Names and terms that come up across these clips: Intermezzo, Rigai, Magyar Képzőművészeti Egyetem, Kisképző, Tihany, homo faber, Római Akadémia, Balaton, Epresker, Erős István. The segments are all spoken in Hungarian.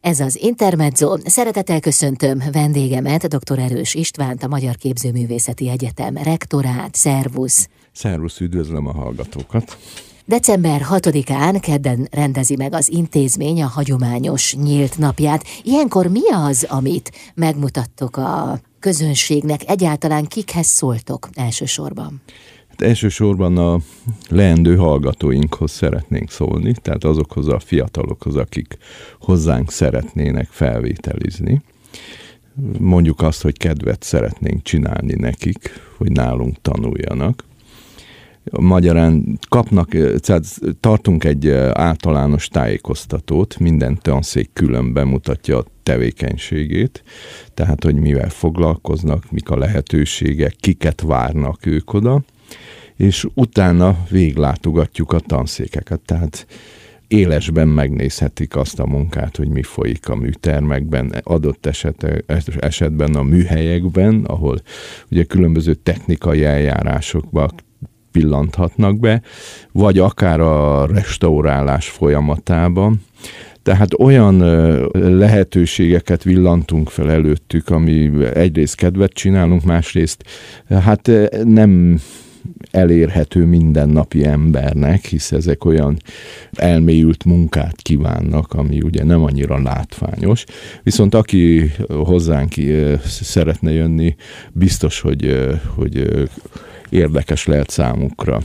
Ez az Intermezzo. Szeretettel köszöntöm vendégemet, dr. Erős Istvánt, a Magyar Képzőművészeti Egyetem rektorát. Szervusz! Szervusz, üdvözlöm a hallgatókat! December 6-án kedden rendezi meg az intézmény a hagyományos nyílt napját. Ilyenkor mi az, amit megmutattok a közönségnek? Egyáltalán kikhez szóltok elsősorban? Elsősorban a leendő hallgatóinkhoz szeretnénk szólni, tehát azokhoz a fiatalokhoz, akik hozzánk szeretnének felvételizni. Mondjuk azt, hogy kedvet szeretnénk csinálni nekik, hogy nálunk tanuljanak. Magyarán tartunk egy általános tájékoztatót, minden tanszék külön bemutatja a tevékenységét, tehát hogy mivel foglalkoznak, mik a lehetőségek, kiket várnak ők oda, és utána végiglátogatjuk a tanszékeket, tehát élesben megnézhetik azt a munkát, hogy mi folyik a műtermekben, adott esetben a műhelyekben, ahol ugye különböző technikai eljárásokba pillanthatnak be, vagy akár a restaurálás folyamatában. Tehát olyan lehetőségeket villantunk fel előttük, ami egyrészt kedvet csinálunk, másrészt hát nem elérhető mindennapi embernek, hisz ezek olyan elmélyült munkát kívánnak, ami ugye nem annyira látványos. Viszont aki hozzánk szeretne jönni, biztos, hogy érdekes lehet számukra.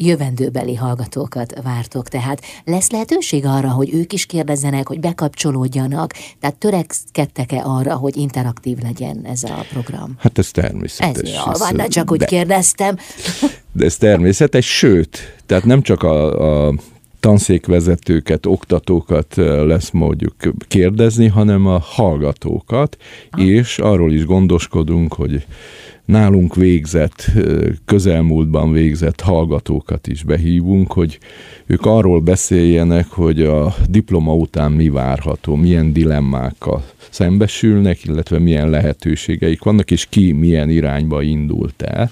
Jövendőbeli hallgatókat vártok, tehát lesz lehetőség arra, hogy ők is kérdezzenek, hogy bekapcsolódjanak, tehát törekedtek-e arra, hogy interaktív legyen ez a program? Hát ez természetes. Kérdeztem. De ez természetes, sőt, tehát nem csak a tanszékvezetőket, oktatókat lesz mondjuk kérdezni, hanem a hallgatókat, és arról is gondoskodunk, hogy nálunk végzett, közelmúltban végzett hallgatókat is behívunk, hogy ők arról beszéljenek, hogy a diploma után mi várható, milyen dilemmákkal szembesülnek, illetve milyen lehetőségeik vannak, és ki milyen irányba indult el.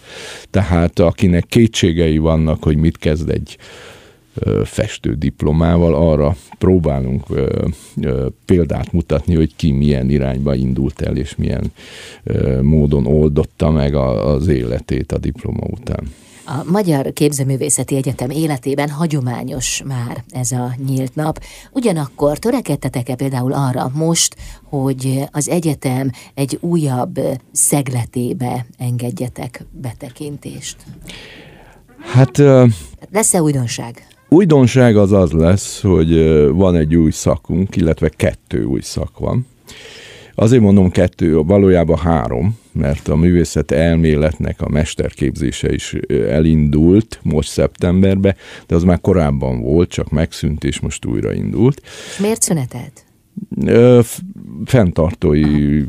Tehát akinek kétségei vannak, hogy mit kezd egy festő diplomával, arra próbálunk példát mutatni, hogy ki milyen irányba indult el, és milyen módon oldotta meg az életét a diploma után. A Magyar Képzőművészeti Egyetem életében hagyományos már ez a nyílt nap. Ugyanakkor törekedtetek-e például arra most, hogy az egyetem egy újabb szegletébe engedjetek betekintést? Hát... lesz-e újdonság? Újdonság az lesz, hogy van egy új szakunk, illetve 2 új szak van. Azért mondom 2, valójában 3, mert a művészet elméletnek a mesterképzése is elindult most szeptemberben, de az már korábban volt, csak megszűnt és most újraindult. Miért szünetelt? Fenntartói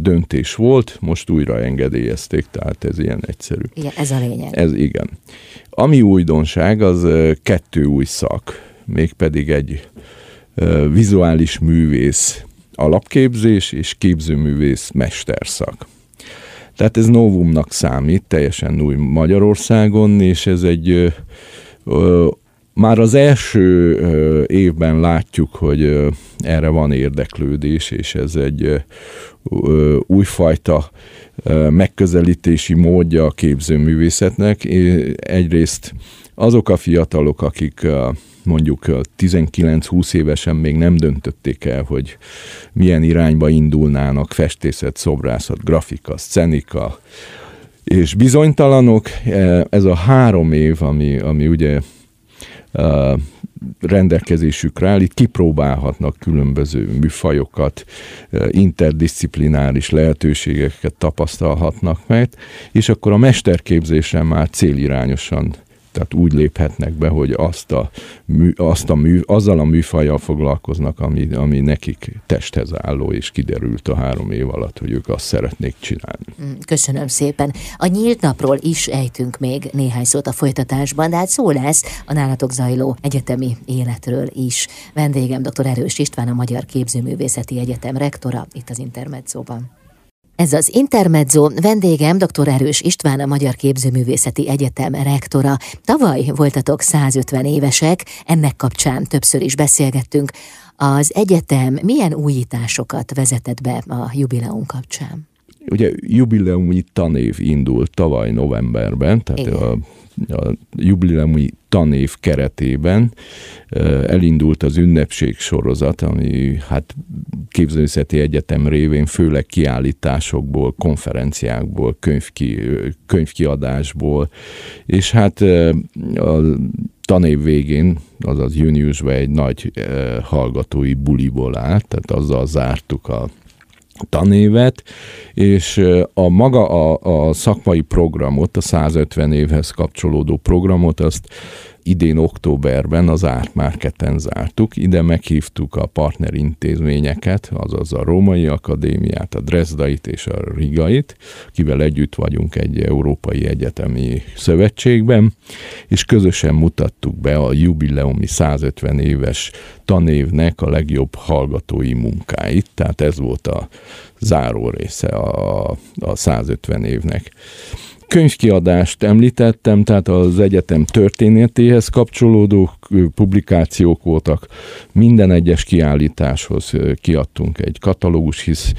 döntés volt, most újra engedélyezték, tehát ez ilyen egyszerű. Igen, ez a lényeg. Ez igen. Ami újdonság, az 2 új szak, mégpedig egy vizuális művész alapképzés és képzőművész mesterszak. Tehát ez novumnak számít, teljesen új Magyarországon, és ez egy... Már az első évben látjuk, hogy erre van érdeklődés, és ez egy újfajta megközelítési módja a képzőművészetnek. Egyrészt azok a fiatalok, akik mondjuk 19-20 évesen még nem döntötték el, hogy milyen irányba indulnának, festészet, szobrászat, grafika, szcenika, és bizonytalanok, ez a 3 év, ami ugye rendelkezésükre áll, itt kipróbálhatnak különböző műfajokat, interdisziplináris lehetőségeket tapasztalhatnak meg, és akkor a mesterképzésen már célirányosan, tehát úgy léphetnek be, hogy azzal a műfajjal foglalkoznak, ami nekik testhez álló, és kiderült a 3 év alatt, hogy ők azt szeretnék csinálni. Köszönöm szépen. A nyílt napról is ejtünk még néhány szót a folytatásban, de hát szó lesz a nálatok zajló egyetemi életről is. Vendégem dr. Erős István, a Magyar Képzőművészeti Egyetem rektora itt az Intermezzóban. Ez az Intermezzo, vendégem dr. Erős István, a Magyar Képzőművészeti Egyetem rektora. Tavaly voltatok 150 évesek, ennek kapcsán többször is beszélgettünk. Az egyetem milyen újításokat vezetett be a jubileum kapcsán? Ugye jubileumi tanév indult tavaly novemberben, tehát a jubileumi tanév keretében elindult az ünnepség sorozat, ami hát képzőművészeti egyetem révén főleg kiállításokból, konferenciákból, könyvkiadásból, és hát a tanév végén, azaz júniusban egy nagy hallgatói buliból állt, tehát azzal zártuk a tanévet, és a maga a szakmai programot, a 150 évhez kapcsolódó programot, azt idén októberben az Art Marketen zártuk. Ide meghívtuk a partnerintézményeket, azaz a Római Akadémiát, a Dresdait és a Rigait, kivel együtt vagyunk egy európai egyetemi szövetségben, és közösen mutattuk be a jubileumi 150 éves tanévnek a legjobb hallgatói munkáit, tehát ez volt a záró része a 150 évnek. Könyvkiadást említettem, tehát az egyetem történetéhez kapcsolódó publikációk voltak. Minden egyes kiállításhoz kiadtunk egy katalógus, hisz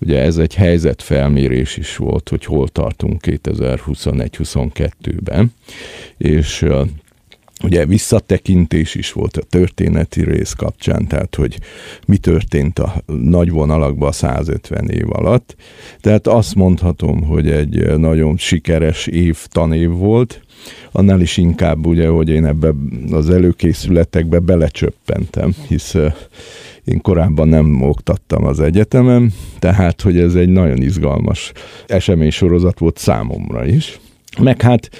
ugye ez egy helyzetfelmérés is volt, hogy hol tartunk 2021-22-ben, és ugye visszatekintés is volt a történeti rész kapcsán, tehát hogy mi történt a nagy vonalakban a 150 év alatt. Tehát azt mondhatom, hogy egy nagyon sikeres tanév volt, annál is inkább ugye, hogy én ebbe az előkészületekbe belecsöppentem, hisz én korábban nem oktattam az egyetemen, tehát hogy ez egy nagyon izgalmas eseménysorozat volt számomra is. Meg hát,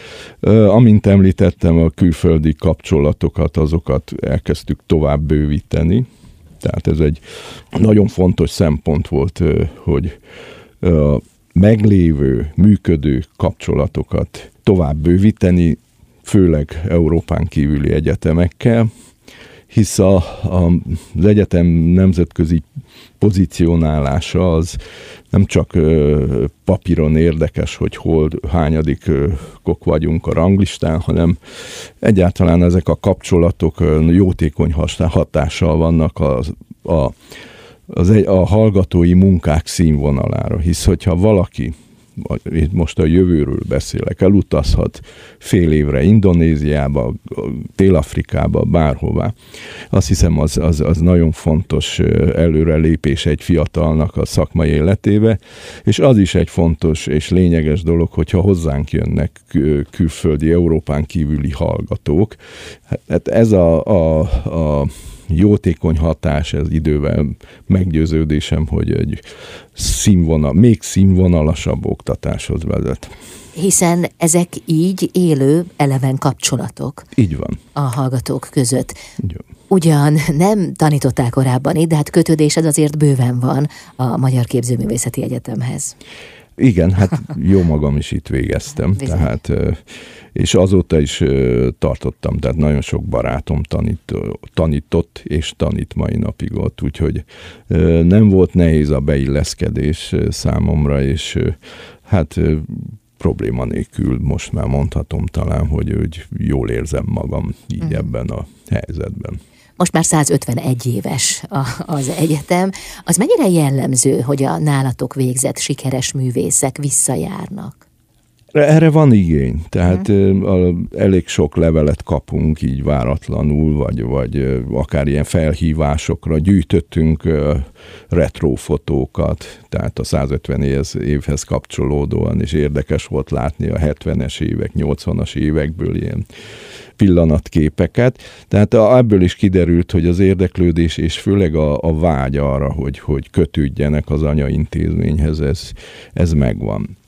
amint említettem, a külföldi kapcsolatokat, azokat elkezdtük tovább bővíteni. Tehát ez egy nagyon fontos szempont volt, hogy a meglévő, működő kapcsolatokat tovább bővíteni, főleg Európán kívüli egyetemekkel, hisz az egyetem nemzetközi pozícionálása az nem csak papíron érdekes, hogy hol hányadikok vagyunk a ranglistán, hanem egyáltalán ezek a kapcsolatok jótékony hatással vannak a hallgatói munkák színvonalára, hisz hogyha valaki, most a jövőről beszélek, elutazhat fél évre Indonéziába, Dél-Afrikába, bárhová. Azt hiszem, az nagyon fontos előrelépés egy fiatalnak a szakmai életébe, és az is egy fontos és lényeges dolog, hogyha hozzánk jönnek külföldi, Európán kívüli hallgatók. Hát ez a jótékony hatás, ez idővel meggyőződésem, hogy egy még színvonalasabb oktatáshoz vezet. Hiszen ezek így élő, eleven kapcsolatok. Így van. A hallgatók között. Így van. Ugyan nem tanították korábban itt, de hát kötődésed azért bőven van a Magyar Képzőművészeti Egyetemhez. Igen, hát jó magam is itt végeztem, tehát, és azóta is tartottam, tehát nagyon sok barátom tanított és tanít mai napig ott, úgyhogy nem volt nehéz a beilleszkedés számomra, és hát probléma nélkül most már mondhatom talán, hogy jól érzem magam így ebben a helyzetben. Most már 151 éves az egyetem. Az mennyire jellemző, hogy a nálatok végzett sikeres művészek visszajárnak? Erre van igény, tehát elég sok levelet kapunk így váratlanul, vagy akár ilyen felhívásokra. Gyűjtöttünk retrofotókat, tehát a 150 évhez kapcsolódóan, és érdekes volt látni a 70-es évek, 80-as évekből ilyen pillanatképeket. Tehát ebből is kiderült, hogy az érdeklődés és főleg a vágy arra, hogy kötődjenek az anyaintézményhez, ez megvan.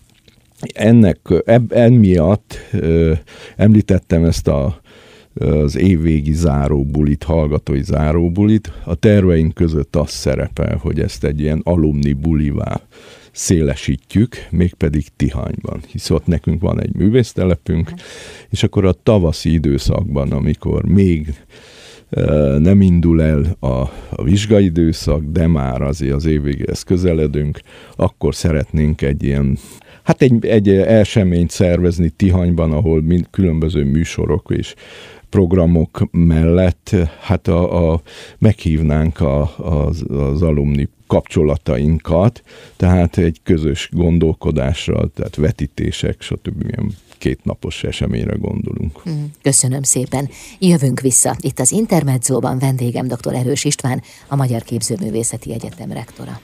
Emiatt említettem ezt az évvégi záróbulit, hallgatói záróbulit. A terveink között az szerepel, hogy ezt egy ilyen alumni bulivá szélesítjük, mégpedig Tihanyban, hisz ott nekünk van egy művésztelepünk, és akkor a tavaszi időszakban, amikor még nem indul el a vizsgaidőszak, de már azért az évvégéhez közeledünk, akkor szeretnénk egy ilyen egy eseményt szervezni Tihanyban, ahol különböző műsorok és programok mellett hát meghívnánk az alumni kapcsolatainkat, tehát egy közös gondolkodásra, tehát vetítések, stb. Ilyen kétnapos eseményre gondolunk. Köszönöm szépen. Jövünk vissza. Itt az Intermezzóban vendégem dr. Erős István, a Magyar Képzőművészeti Egyetem rektora.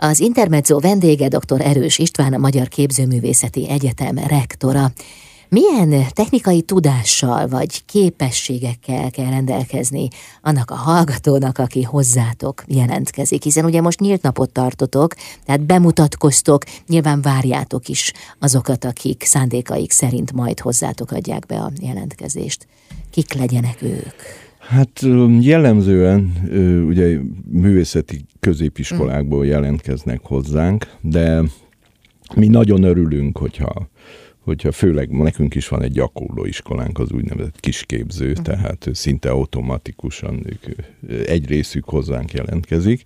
Az Intermezzo vendége dr. Erős István, a Magyar Képzőművészeti Egyetem rektora. Milyen technikai tudással vagy képességekkel kell rendelkezni annak a hallgatónak, aki hozzátok jelentkezik? Hiszen ugye most nyílt napot tartotok, tehát bemutatkoztok, nyilván várjátok is azokat, akik szándékaik szerint majd hozzátok adják be a jelentkezést. Kik legyenek ők? Hát jellemzően ugye művészeti középiskolákból jelentkeznek hozzánk, de mi nagyon örülünk, hogyha főleg nekünk is van egy gyakorlóiskolánk, az úgynevezett kisképző, tehát szinte automatikusan egy részük hozzánk jelentkezik.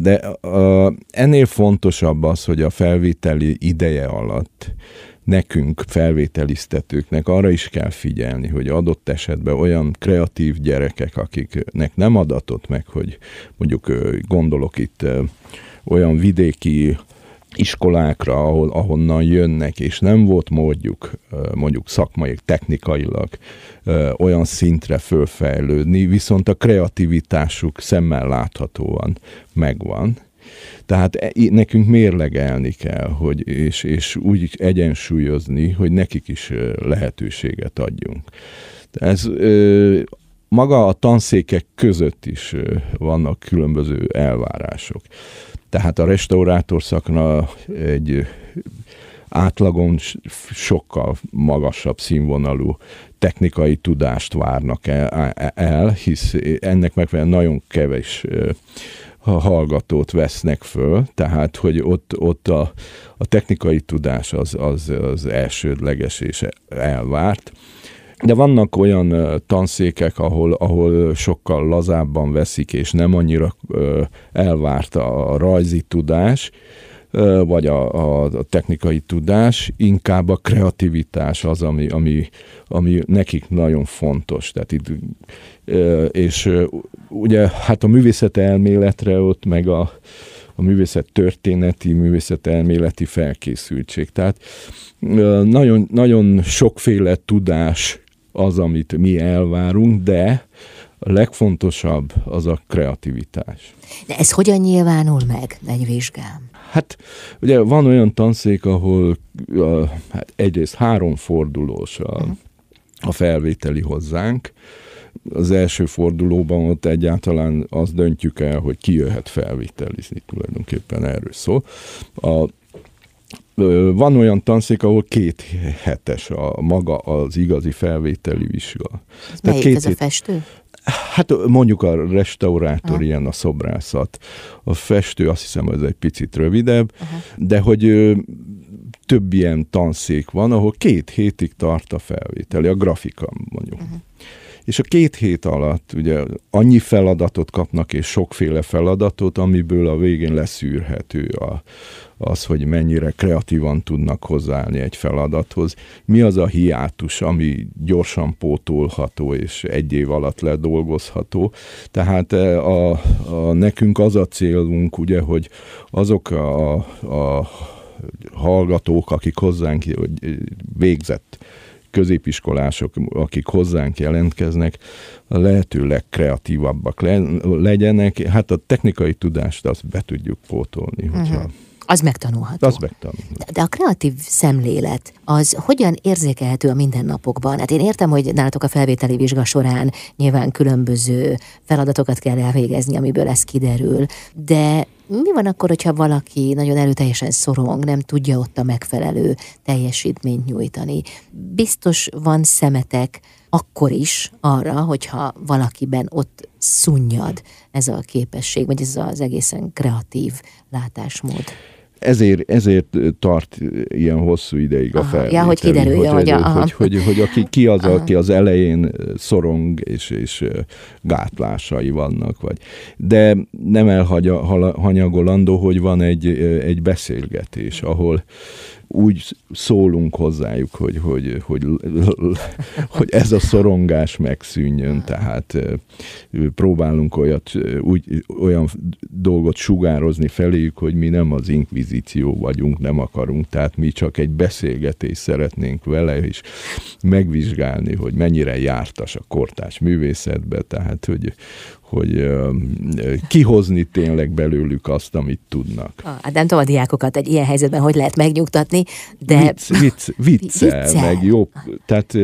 De ennél fontosabb az, hogy a felvételi ideje alatt nekünk, felvételiztetőknek arra is kell figyelni, hogy adott esetben olyan kreatív gyerekek, akiknek nem adatott meg, hogy mondjuk gondolok itt olyan vidéki iskolákra, ahonnan jönnek, és nem volt módjuk szakmai, technikailag olyan szintre fölfejlődni, viszont a kreativitásuk szemmel láthatóan megvan. Tehát nekünk mérlegelni kell, hogy, és úgy egyensúlyozni, hogy nekik is lehetőséget adjunk. Ez maga a tanszékek között is vannak különböző elvárások. Tehát a restaurátor szakra egy átlagon sokkal magasabb színvonalú technikai tudást várnak el, hisz ennek megfelelően nagyon kevés hallgatót vesznek föl, tehát hogy ott a technikai tudás az elsődleges és elvárt. De vannak olyan tanszékek, ahol sokkal lazábban veszik, és nem annyira elvárt a rajzi tudás, vagy a technikai tudás, inkább a kreativitás az, ami nekik nagyon fontos. Tehát itt, és ugye hát a művészetelméletre ott meg a művészettörténeti, művészetelméleti felkészültség. Tehát nagyon, nagyon sokféle tudás az, amit mi elvárunk, de a legfontosabb az a kreativitás. De ez hogyan nyilvánul meg egy vizsgán? Hát ugye van olyan tanszék, ahol hát egyrészt 3 fordulós a felvételi hozzánk. Az első fordulóban ott egyáltalán azt döntjük el, hogy ki jöhet felvételizni, tulajdonképpen erről szól. Van olyan tanszék, ahol 2 hetes a maga az igazi felvételi vizsga. Ez tehát melyik, ez a festő? Hát mondjuk a restaurátor, ilyen a szobrászat. A festő azt hiszem, ez egy picit rövidebb, de hogy több ilyen tanszék van, ahol 2 hétig tart a felvételi, a grafika mondjuk. És a 2 hét alatt ugye annyi feladatot kapnak, és sokféle feladatot, amiből a végén leszűrhető az, hogy mennyire kreatívan tudnak hozzáállni egy feladathoz. Mi az a hiátus, ami gyorsan pótolható, és 1 év alatt ledolgozható. Tehát nekünk az a célunk, ugye, hogy azok a hallgatók, akik hozzánk végzett középiskolások, akik hozzánk jelentkeznek, a lehető legkreatívabbak legyenek. Hát a technikai tudást azt be tudjuk pótolni. Az megtanulható. Az megtanulható. De a kreatív szemlélet, az hogyan érzékelhető a mindennapokban? Hát én értem, hogy nálatok a felvételi vizsga során nyilván különböző feladatokat kell elvégezni, amiből ez kiderül, de mi van akkor, hogyha valaki nagyon erőteljesen szorong, nem tudja ott a megfelelő teljesítményt nyújtani? Biztos van szemetek akkor is arra, hogyha valakiben ott szunnyad ez a képesség, vagy ez az egészen kreatív látásmód. Ezért tart ilyen hosszú ideig a felvétel. Ja, hogy kiderülje, hogy ki az, aki az elején szorong, és gátlásai vannak. De nem elhanyagolandó, hogy van egy beszélgetés, ahol úgy szólunk hozzájuk, hogy ez a szorongás megszűnjön, tehát próbálunk olyan dolgot sugározni feléjük, hogy mi nem az inkvizíció vagyunk, nem akarunk, tehát mi csak egy beszélgetést szeretnénk vele, és megvizsgálni, hogy mennyire jártas a kortárs művészetbe, tehát hogy kihozni tényleg belőlük azt, amit tudnak. Hát nem tudom a diákokat egy ilyen helyzetben, hogy lehet megnyugtatni, de... Viccel, meg jó. Tehát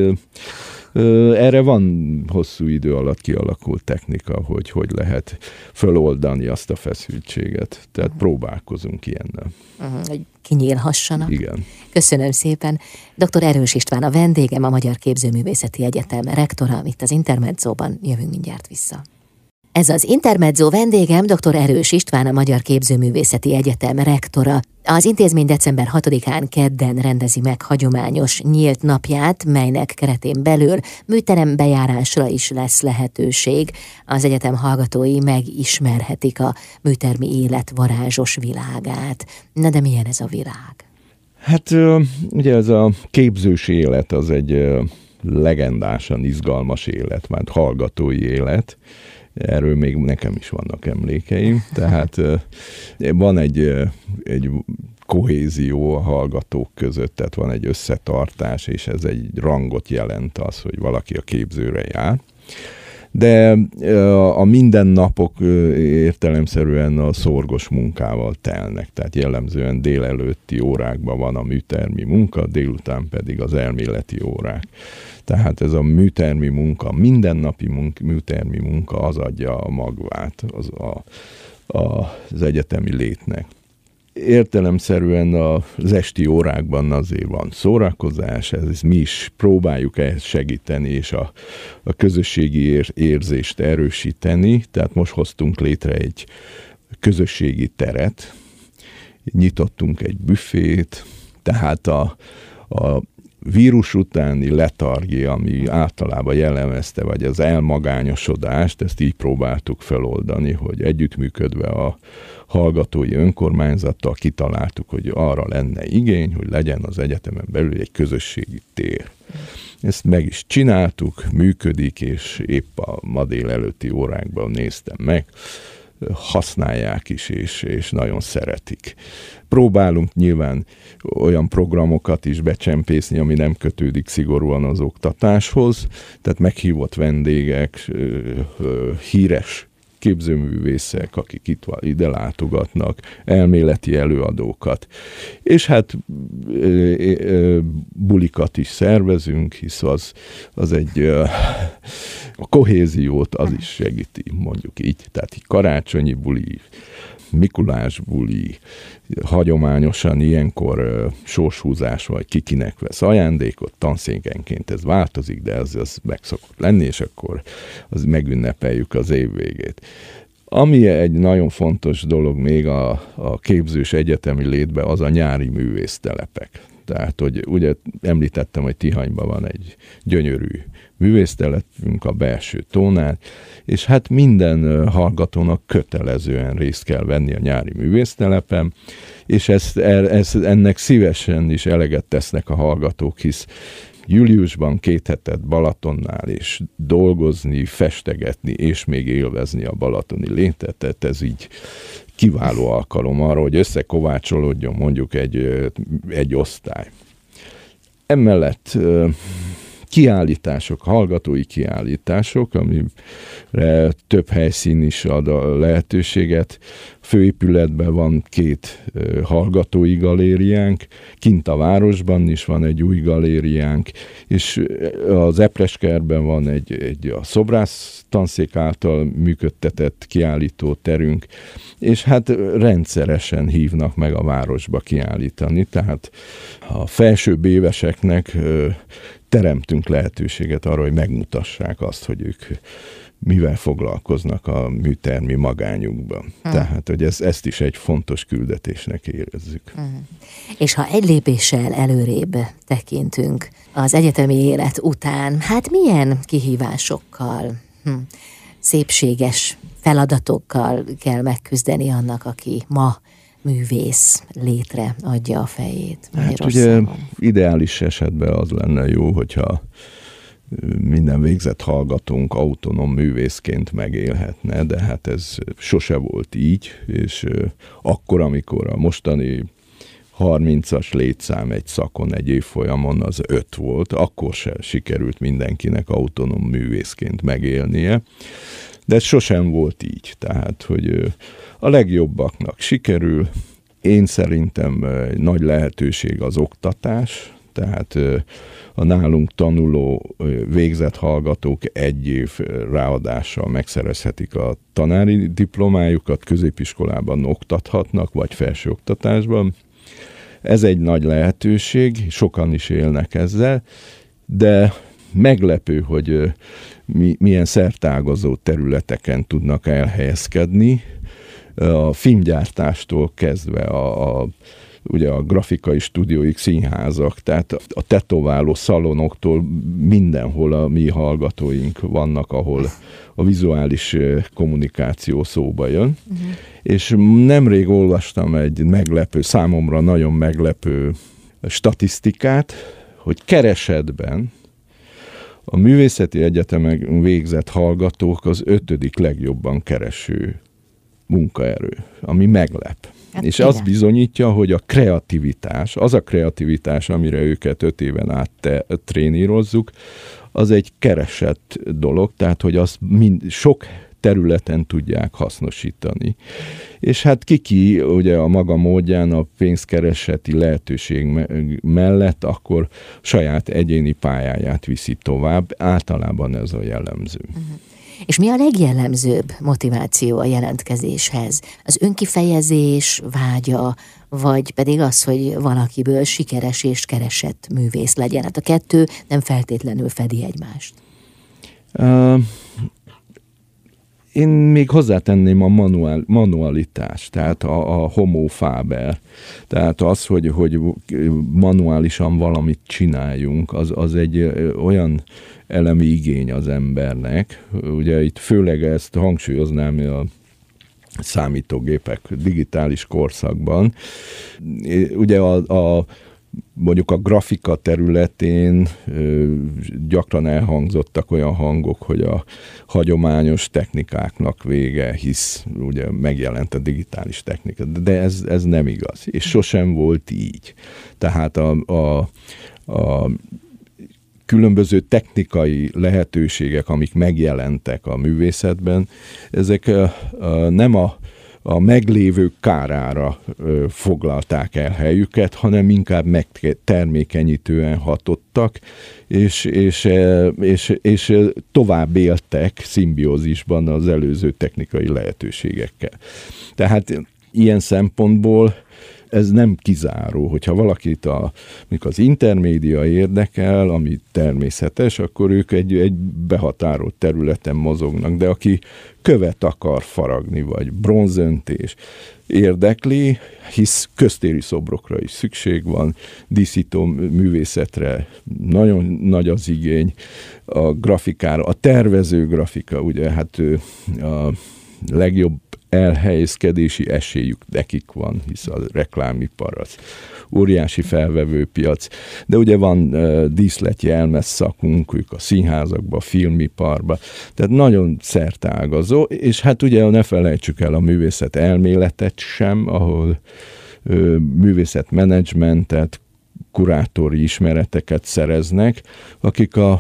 erre van hosszú idő alatt kialakult technika, hogy lehet föloldani azt a feszültséget. Tehát próbálkozunk ilyennel. Hogy kinyílhassanak. Igen. Köszönöm szépen. Dr. Erős István a vendégem, a Magyar Képzőművészeti Egyetem rektora, itt az Intermezzóban. Jövünk mindjárt vissza. Ez az Intermezzo, vendégem dr. Erős István, a Magyar Képzőművészeti Egyetem rektora. Az intézmény december 6-án kedden rendezi meg hagyományos nyílt napját, melynek keretén belül műterem bejárásra is lesz lehetőség. Az egyetem hallgatói megismerhetik a műtermi élet varázsos világát. Na de milyen ez a világ? Hát ugye ez a képzős élet az egy legendásan izgalmas élet, már hallgatói élet. Erről még nekem is vannak emlékeim, tehát van egy kohézió a hallgatók között, tehát van egy összetartás, és ez egy rangot jelent az, hogy valaki a képzőre jár. De a mindennapok értelemszerűen a szorgos munkával telnek, tehát jellemzően délelőtti órákban van a műtermi munka, délután pedig az elméleti órák. Tehát ez a műtermi munka, mindennapi műtermi munka az adja a magvát az egyetemi létnek. Értelemszerűen az esti órákban azért van szórakozás, ezt mi is próbáljuk ehhez segíteni, és a közösségi érzést erősíteni. Tehát most hoztunk létre egy közösségi teret, nyitottunk egy büfét, tehát a vírus utáni letargia, ami általában jellemezte, vagy az elmagányosodást, ezt így próbáltuk feloldani, hogy együttműködve a hallgatói önkormányzattal kitaláltuk, hogy arra lenne igény, hogy legyen az egyetemen belül egy közösségi tér. Ezt meg is csináltuk, működik, és épp a ma délelőtti órákban néztem meg, használják is, és nagyon szeretik. Próbálunk nyilván olyan programokat is becsempészni, ami nem kötődik szigorúan az oktatáshoz, tehát meghívott vendégek, híres képzőművészek, akik ide látogatnak, elméleti előadókat. És hát bulikat is szervezünk, hisz az egy a kohéziót az is segíti, mondjuk így. Tehát így karácsonyi buli, Mikulás buli, hagyományosan ilyenkor sorshúzás, vagy kikinek vesz ajándékot, tanszékenként ez változik, de ez meg szokott lenni, és akkor az megünnepeljük az év végét. Ami egy nagyon fontos dolog még a képzős egyetemi létben, az a nyári művésztelepek. Tehát, hogy ugye említettem, hogy Tihanyban van egy gyönyörű művésztelepünk a belső tónál, és hát minden hallgatónak kötelezően részt kell venni a nyári művésztelepen, és ennek szívesen is eleget tesznek a hallgatók, hisz júliusban 2 hetet Balatonnál, és dolgozni, festegetni, és még élvezni a balatoni létet, ez így kiváló alkalom arra, hogy összekovácsolódjon mondjuk egy osztály. Emellett kiállítások, hallgatói kiállítások, amire több helyszín is ad a lehetőséget. Főépületben van 2 hallgatói galériánk, kint a városban is van egy új galériánk, és az Epreskerben van egy a szobrász tanszék által működtetett kiállító terünk, és hát rendszeresen hívnak meg a városba kiállítani, tehát a felsőbb éveseknek teremtünk lehetőséget arra, hogy megmutassák azt, hogy ők mivel foglalkoznak a műtermi magányukban. Tehát, hogy ezt is egy fontos küldetésnek érezzük. És ha egy lépéssel előrébb tekintünk az egyetemi élet után, hát milyen kihívásokkal, szépséges feladatokkal kell megküzdeni annak, aki ma művész létre adja a fejét. Hát ugye ideális esetben az lenne jó, hogyha minden végzett hallgatónk autonóm művészként megélhetne, de hát ez sose volt így, és akkor, amikor a mostani 30-as létszám egy szakon, egy évfolyamon az 5 volt, akkor se sikerült mindenkinek autonóm művészként megélnie, de ez sosem volt így, tehát, hogy a legjobbaknak sikerül. Én szerintem egy nagy lehetőség az oktatás, tehát a nálunk tanuló végzett hallgatók egy év ráadással megszerezhetik a tanári diplomájukat, középiskolában oktathatnak, vagy felsőoktatásban. Ez egy nagy lehetőség, sokan is élnek ezzel, de meglepő, hogy milyen szertágazó területeken tudnak elhelyezkedni, a filmgyártástól kezdve ugye a grafikai stúdióik, színházak, tehát a tetováló szalonoktól mindenhol a mi hallgatóink vannak, ahol a vizuális kommunikáció szóba jön. Uh-huh. És nemrég olvastam egy meglepő, számomra nagyon meglepő statisztikát, hogy keresetben a művészeti egyetemen végzett hallgatók az 5. legjobban kereső munkaerő, ami meglep. Hát és azt bizonyítja, hogy a kreativitás, az a kreativitás, amire őket 5 éven át trénírozzuk, az egy keresett dolog, tehát hogy azt sok területen tudják hasznosítani. És hát ki ugye a maga módján a pénzkereseti lehetőség mellett akkor saját egyéni pályáját viszi tovább, általában ez a jellemző. Uh-huh. És mi a legjellemzőbb motiváció a jelentkezéshez? Az önkifejezés vágya, vagy pedig az, hogy valakiből sikeres és keresett művész legyen? Hát a kettő nem feltétlenül fedi egymást. Én még hozzátenném a manualitást, tehát a homo faber. Tehát az, hogy manuálisan valamit csináljunk, az egy olyan elemi igény az embernek. Ugye itt főleg ezt hangsúlyoznám a számítógépek digitális korszakban. Ugye mondjuk a grafika területén gyakran elhangzottak olyan hangok, hogy a hagyományos technikáknak vége, hisz ugye megjelent a digitális technika, de ez nem igaz, és sosem volt így. Tehát a különböző technikai lehetőségek, amik megjelentek a művészetben, ezek nem a meglévők kárára foglalták el helyüket, hanem inkább megtermékenyítően hatottak, és tovább éltek szimbiózisban az előző technikai lehetőségekkel. Tehát ilyen szempontból ez nem kizáró, hogyha valakit mondjuk az intermédia érdekel, ami természetes, akkor ők egy behatárolt területen mozognak, de aki követ akar faragni, vagy bronzöntés érdekli, hisz köztéri szobrokra is szükség van, díszító művészetre nagyon nagy az igény, a grafikára, a tervező grafika, ugye hát a legjobb elhelyezkedési esélyük nekik van, hisz a reklámipar az óriási felvevőpiac, de ugye van díszletjelmez szakunk, ők a színházakba, a filmiparba, tehát nagyon szertágazó, és hát ugye ne felejtsük el a művészet elméletet sem, ahol művészetmenedzsmentet, kurátori ismereteket szereznek, akik a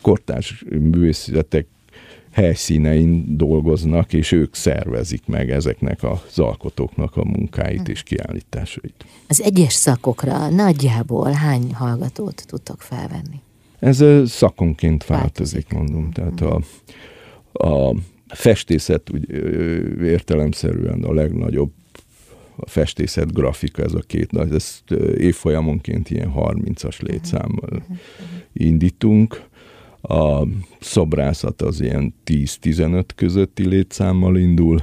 kortárs művészetek helyszínein dolgoznak, és ők szervezik meg ezeknek az alkotóknak a munkáit és kiállításait. Az egyes szakokra nagyjából hány hallgatót tudtok felvenni? Ez szakonként változik, mondom. Tehát a festészet úgy értelemszerűen a legnagyobb, a festészet, grafika, ez a két nagy, ezt évfolyamonként ilyen 30-as létszámmal indítunk. A szobrászat az ilyen 10-15 közötti létszámmal indul,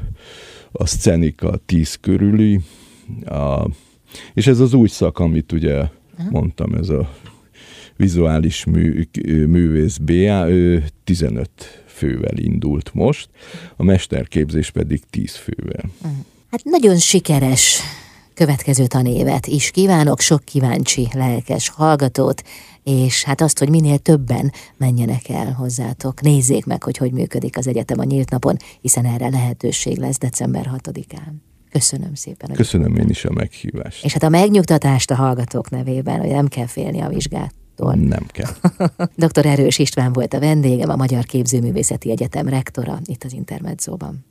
a szcenika 10 körüli, és ez az új szak, amit ugye mondtam, ez a vizuális művész BA, ő 15 fővel indult most, a mesterképzés pedig 10 fővel. Hát nagyon sikeres következő tanévet is kívánok, sok kíváncsi, lelkes hallgatót, és hát azt, hogy minél többen menjenek el hozzátok, nézzék meg, hogy működik az egyetem a nyílt napon, hiszen erre lehetőség lesz december 6-án. Köszönöm szépen. Köszönöm én is a meghívást. És hát a megnyugtatást a hallgatók nevében, hogy nem kell félni a vizsgáttól. Nem kell. Dr. Erős István volt a vendégem, a Magyar Képzőművészeti Egyetem rektora itt az Intermezzóban.